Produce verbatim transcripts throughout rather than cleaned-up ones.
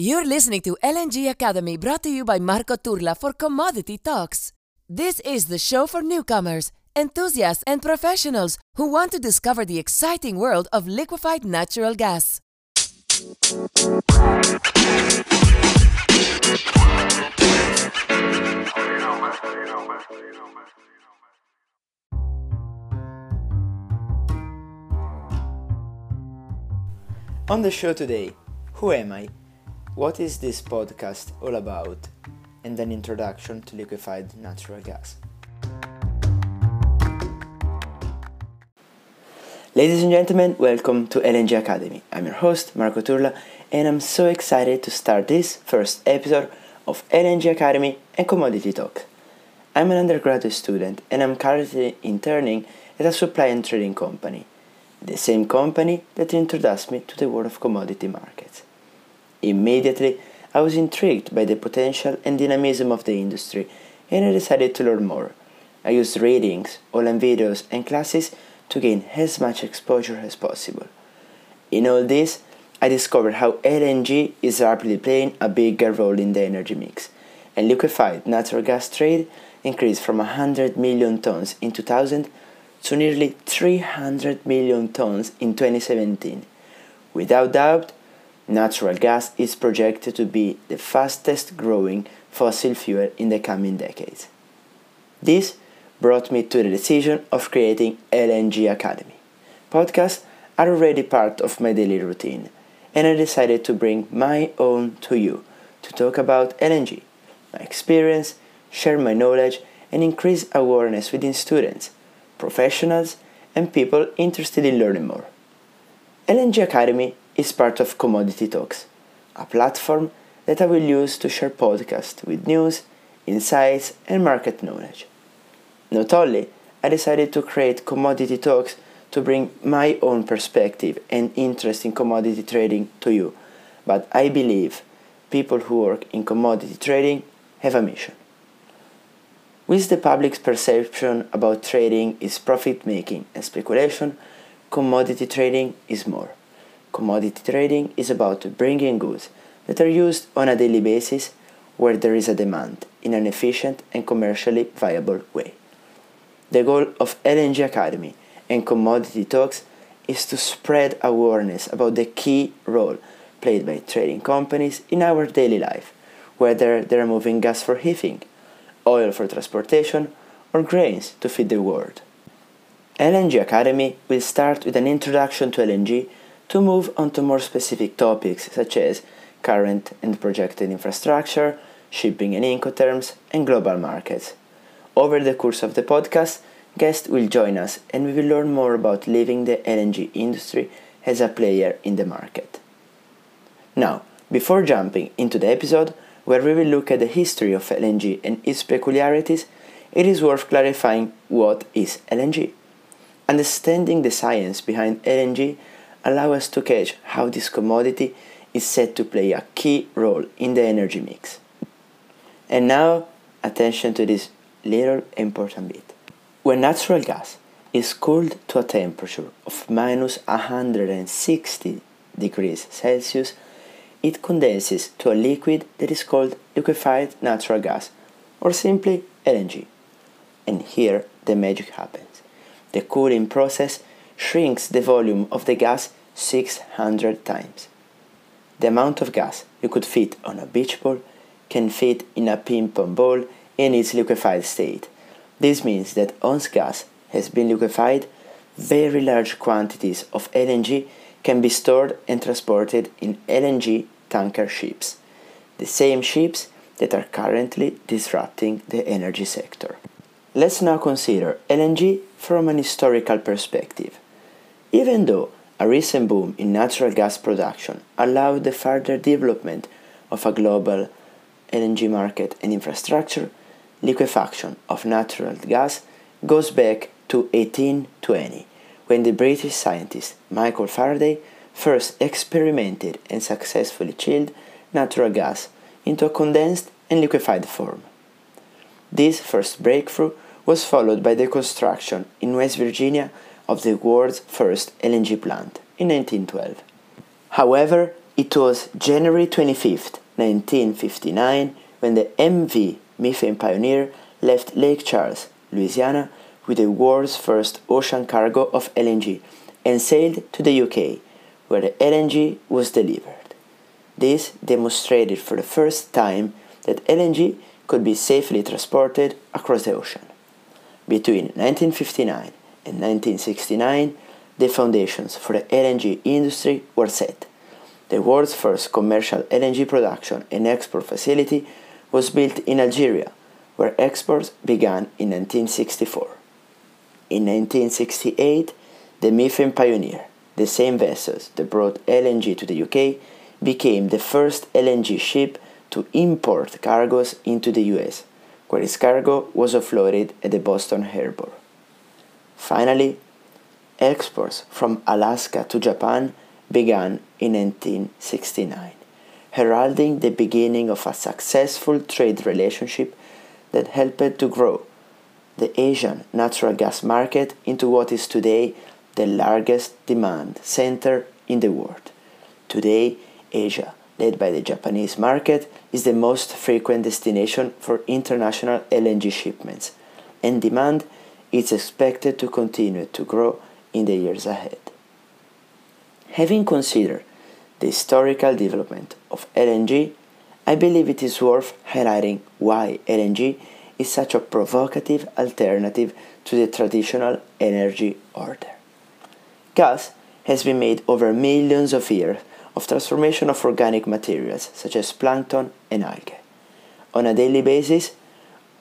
You're listening to L N G Academy, brought to you by Marco Turla for Commodity Talks. This is the show for newcomers, enthusiasts, and professionals who want to discover the exciting world of liquefied natural gas. On the show today, who am I? What is this podcast all about? And an introduction to liquefied natural gas. Ladies and gentlemen, welcome to L N G Academy. I'm your host, Marco Turla, and I'm so excited to start this first episode of L N G Academy and Commodity Talk. I'm an undergraduate student, and I'm currently interning at a supply and trading company, the same company that introduced me to the world of commodity markets. Immediately, I was intrigued by the potential and dynamism of the industry, and I decided to learn more. I used readings, online videos, and classes to gain as much exposure as possible. In all this, I discovered how L N G is rapidly playing a bigger role in the energy mix, and liquefied natural gas trade increased from one hundred million tons in two thousand to nearly three hundred million tons in twenty seventeen. Without doubt, natural gas is projected to be the fastest growing fossil fuel in the coming decades. This brought me to the decision of creating L N G Academy. Podcasts are already part of my daily routine, and I decided to bring my own to you to talk about L N G, my experience, share my knowledge, and increase awareness within students, professionals, and people interested in learning more. L N G Academy is part of Commodity Talks, a platform that I will use to share podcasts with news, insights, and market knowledge. Not only, I decided to create Commodity Talks to bring my own perspective and interest in commodity trading to you, but I believe people who work in commodity trading have a mission. With the public's perception about trading is profit-making and speculation, commodity trading is more. Commodity trading is about bringing goods that are used on a daily basis where there is a demand in an efficient and commercially viable way. The goal of L N G Academy and Commodity Talks is to spread awareness about the key role played by trading companies in our daily life, whether they are moving gas for heating, oil for transportation, or grains to feed the world. L N G Academy will start with an introduction to L N G to move on to more specific topics such as current and projected infrastructure, shipping and Incoterms, and global markets. Over the course of the podcast, guests will join us and we will learn more about living the L N G industry as a player in the market. Now, before jumping into the episode, where we will look at the history of L N G and its peculiarities, it is worth clarifying what is L N G. Understanding the science behind L N G allows us to catch how this commodity is set to play a key role in the energy mix. And now, attention to this little important bit. When natural gas is cooled to a temperature of minus one hundred sixty degrees Celsius, it condenses to a liquid that is called liquefied natural gas, or simply L N G. And here the magic happens. The cooling process shrinks the volume of the gas six hundred times. The amount of gas you could fit on a beach ball can fit in a ping-pong ball in its liquefied state. This means that once gas has been liquefied, very large quantities of L N G can be stored and transported in L N G tanker ships, the same ships that are currently disrupting the energy sector. Let's now consider L N G from an historical perspective. Even though a recent boom in natural gas production allowed the further development of a global L N G market and infrastructure, liquefaction of natural gas goes back to eighteen twenty, when the British scientist Michael Faraday first experimented and successfully chilled natural gas into a condensed and liquefied form. This first breakthrough was followed by the construction in West Virginia of the world's first L N G plant in nineteen twelve. However, It was January twenty-fifth, nineteen fifty-nine, when the M V Methane Pioneer left Lake Charles, Louisiana, with the world's first ocean cargo of L N G and sailed to the U K, where the L N G was delivered. This demonstrated for the first time that L N G could be safely transported across the ocean. Between nineteen fifty-nine and nineteen sixty-nine, the foundations for the L N G industry were set. The world's first commercial L N G production and export facility was built in Algeria, where exports began in nineteen sixty-four. In nineteen sixty-eight, the Methane Pioneer, the same vessels that brought L N G to the U K, became the first L N G ship to import cargoes into the U S, where its cargo was offloaded at the Boston Harbour. Finally, exports from Alaska to Japan began in nineteen sixty-nine, heralding the beginning of a successful trade relationship that helped to grow the Asian natural gas market into what is today the largest demand center in the world. Today, Asia, led by the Japanese market, is the most frequent destination for international L N G shipments, and demand is expected to continue to grow in the years ahead. Having considered the historical development of L N G, I believe it is worth highlighting why L N G is such a provocative alternative to the traditional energy order. Gas has been made over millions of years of transformation of organic materials such as plankton and algae. On a daily basis,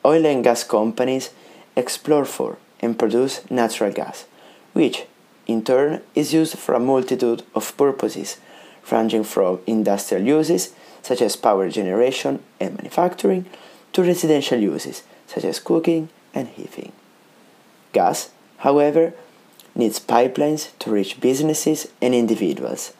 oil and gas companies explore for and produce natural gas, which in turn is used for a multitude of purposes, ranging from industrial uses such as power generation and manufacturing to residential uses such as cooking and heating. Gas, however, needs pipelines to reach businesses and individuals,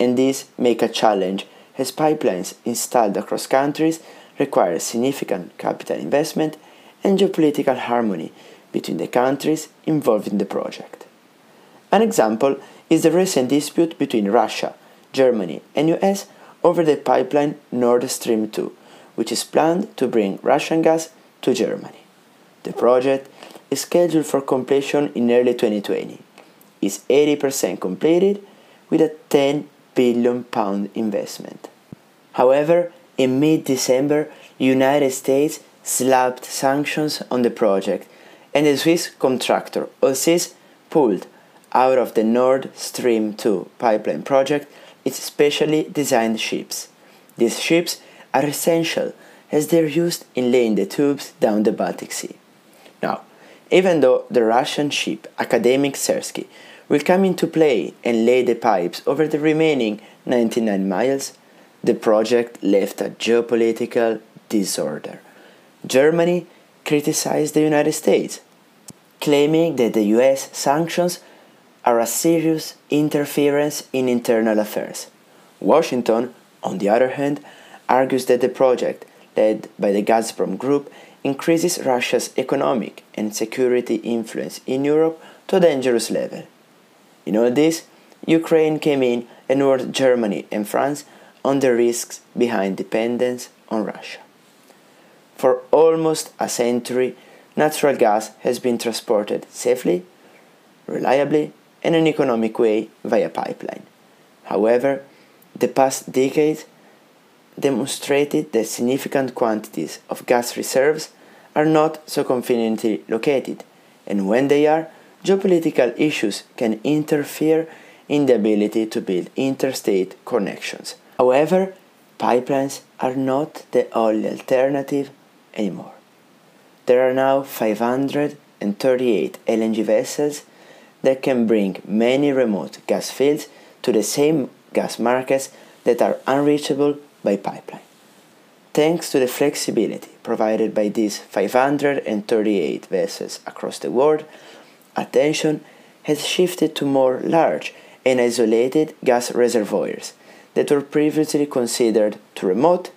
and these make a challenge, as pipelines installed across countries require significant capital investment and geopolitical harmony between the countries involved in the project. An example is the recent dispute between Russia, Germany and U S over the pipeline Nord Stream two, which is planned to bring Russian gas to Germany. The project is scheduled for completion in early twenty twenty, is eighty percent completed with a ten billion pound investment. However, in mid-December, United States slapped sanctions on the project and the Swiss contractor Ossis pulled out of the Nord Stream two pipeline project its specially designed ships. These ships are essential as they are used in laying the tubes down the Baltic Sea. Now, even though the Russian ship Akademik Sersky will come into play and lay the pipes over the remaining ninety-nine miles, the project left a geopolitical disorder. Germany criticized the United States, claiming that the U S sanctions are a serious interference in internal affairs. Washington, on the other hand, argues that the project, led by the Gazprom Group, increases Russia's economic and security influence in Europe to a dangerous level. In all this, Ukraine came in and warned Germany and France on the risks behind dependence on Russia. For almost a century, natural gas has been transported safely, reliably, and in an economic way via pipeline. However, the past decades demonstrated that significant quantities of gas reserves are not so conveniently located, and when they are, geopolitical issues can interfere in the ability to build interstate connections. However, pipelines are not the only alternative anymore. There are now five hundred thirty-eight L N G vessels that can bring many remote gas fields to the same gas markets that are unreachable by pipeline. Thanks to the flexibility provided by these five hundred thirty-eight vessels across the world, attention has shifted to more large and isolated gas reservoirs that were previously considered too remote,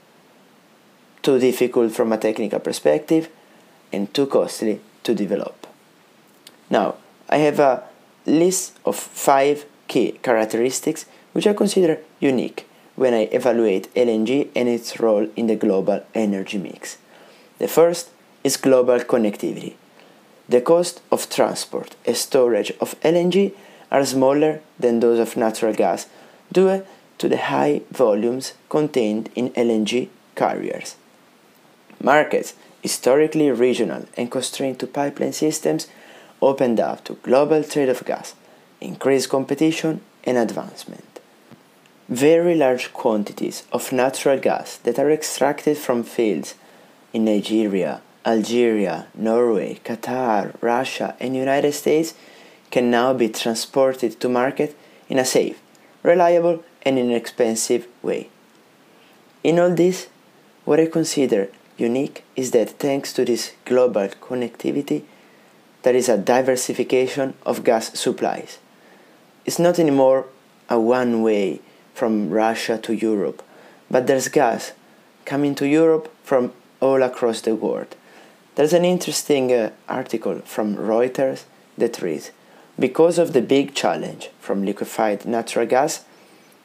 too difficult from a technical perspective, and too costly to develop. Now, I have a list of five key characteristics which I consider unique when I evaluate L N G and its role in the global energy mix. The first is global connectivity. The cost of transport and storage of L N G are smaller than those of natural gas due to the high volumes contained in L N G carriers. Markets, historically regional and constrained to pipeline systems, opened up to global trade of gas, increased competition and advancement. Very large quantities of natural gas that are extracted from fields in Nigeria, Algeria, Norway, Qatar, Russia and United States can now be transported to market in a safe, reliable and inexpensive way. In all this, what I consider unique is that thanks to this global connectivity, there is a diversification of gas supplies. It's not anymore a one-way from Russia to Europe, but there's gas coming to Europe from all across the world. There's an interesting uh, article from Reuters that reads, because of the big challenge from liquefied natural gas,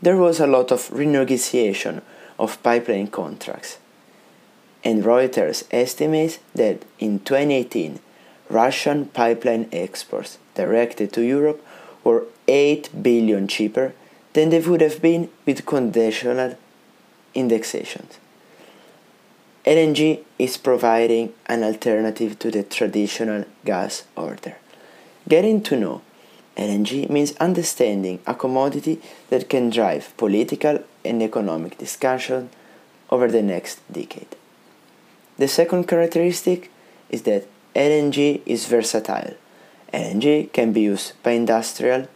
there was a lot of renegotiation of pipeline contracts. And Reuters estimates that in twenty eighteen, Russian pipeline exports directed to Europe were eight billion dollars cheaper than they would have been with conditional indexations. L N G is providing an alternative to the traditional gas order. Getting to know L N G means understanding a commodity that can drive political and economic discussion over the next decade. The second characteristic is that L N G is versatile. L N G can be used by industrial,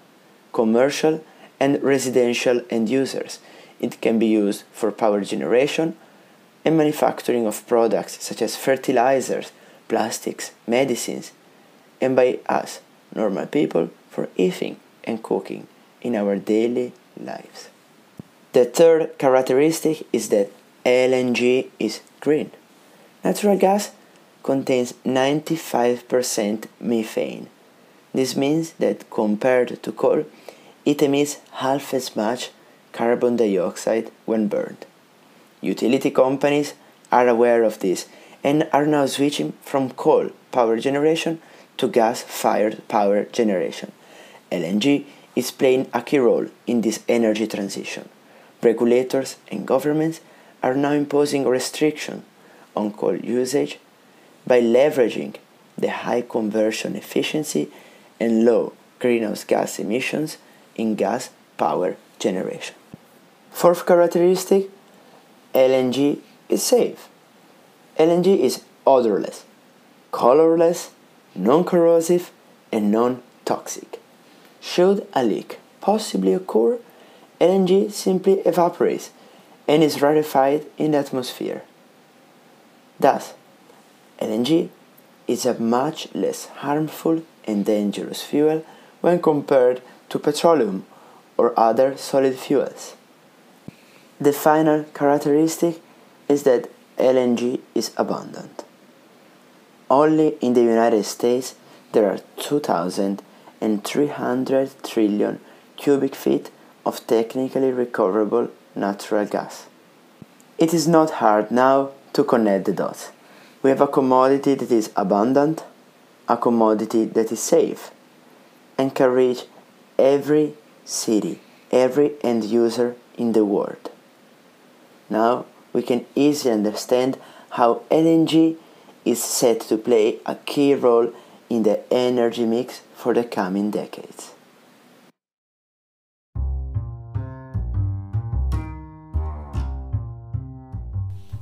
commercial and residential end users. It can be used for power generation and manufacturing of products such as fertilizers, plastics, medicines, and by us, normal people, for eating and cooking in our daily lives. The third characteristic is that L N G is green. Natural gas contains ninety-five percent methane. This means that compared to coal, it emits half as much carbon dioxide when burned. Utility companies are aware of this and are now switching from coal power generation to gas-fired power generation. L N G is playing a key role in this energy transition. Regulators and governments are now imposing restrictions on coal usage by leveraging the high conversion efficiency and low greenhouse gas emissions in gas power generation. Fourth characteristic, L N G is safe. L N G is odorless, colorless, non-corrosive and non-toxic. Should a leak possibly occur, L N G simply evaporates and is rarefied in the atmosphere. Thus, L N G is a much less harmful and dangerous fuel when compared to petroleum or other solid fuels. The final characteristic is that L N G is abundant. Only in the United States there are two thousand three hundred trillion cubic feet of technically recoverable natural gas. It is not hard now to connect the dots. We have a commodity that is abundant, a commodity that is safe, and can reach every city, every end user in the world. Now we can easily understand how L N G is set to play a key role in the energy mix for the coming decades.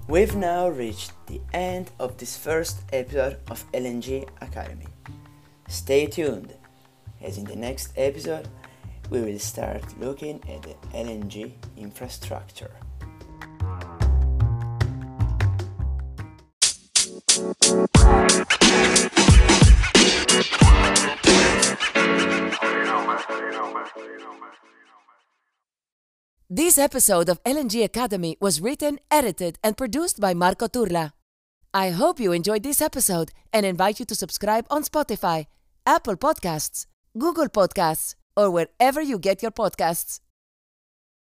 We've now reached the end of this first episode of L N G Academy. Stay tuned, as in the next episode, we will start looking at the L N G infrastructure. This episode of L N G Academy was written, edited, and produced by Marco Turla. I hope you enjoyed this episode and invite you to subscribe on Spotify, Apple Podcasts, Google Podcasts, or wherever you get your podcasts.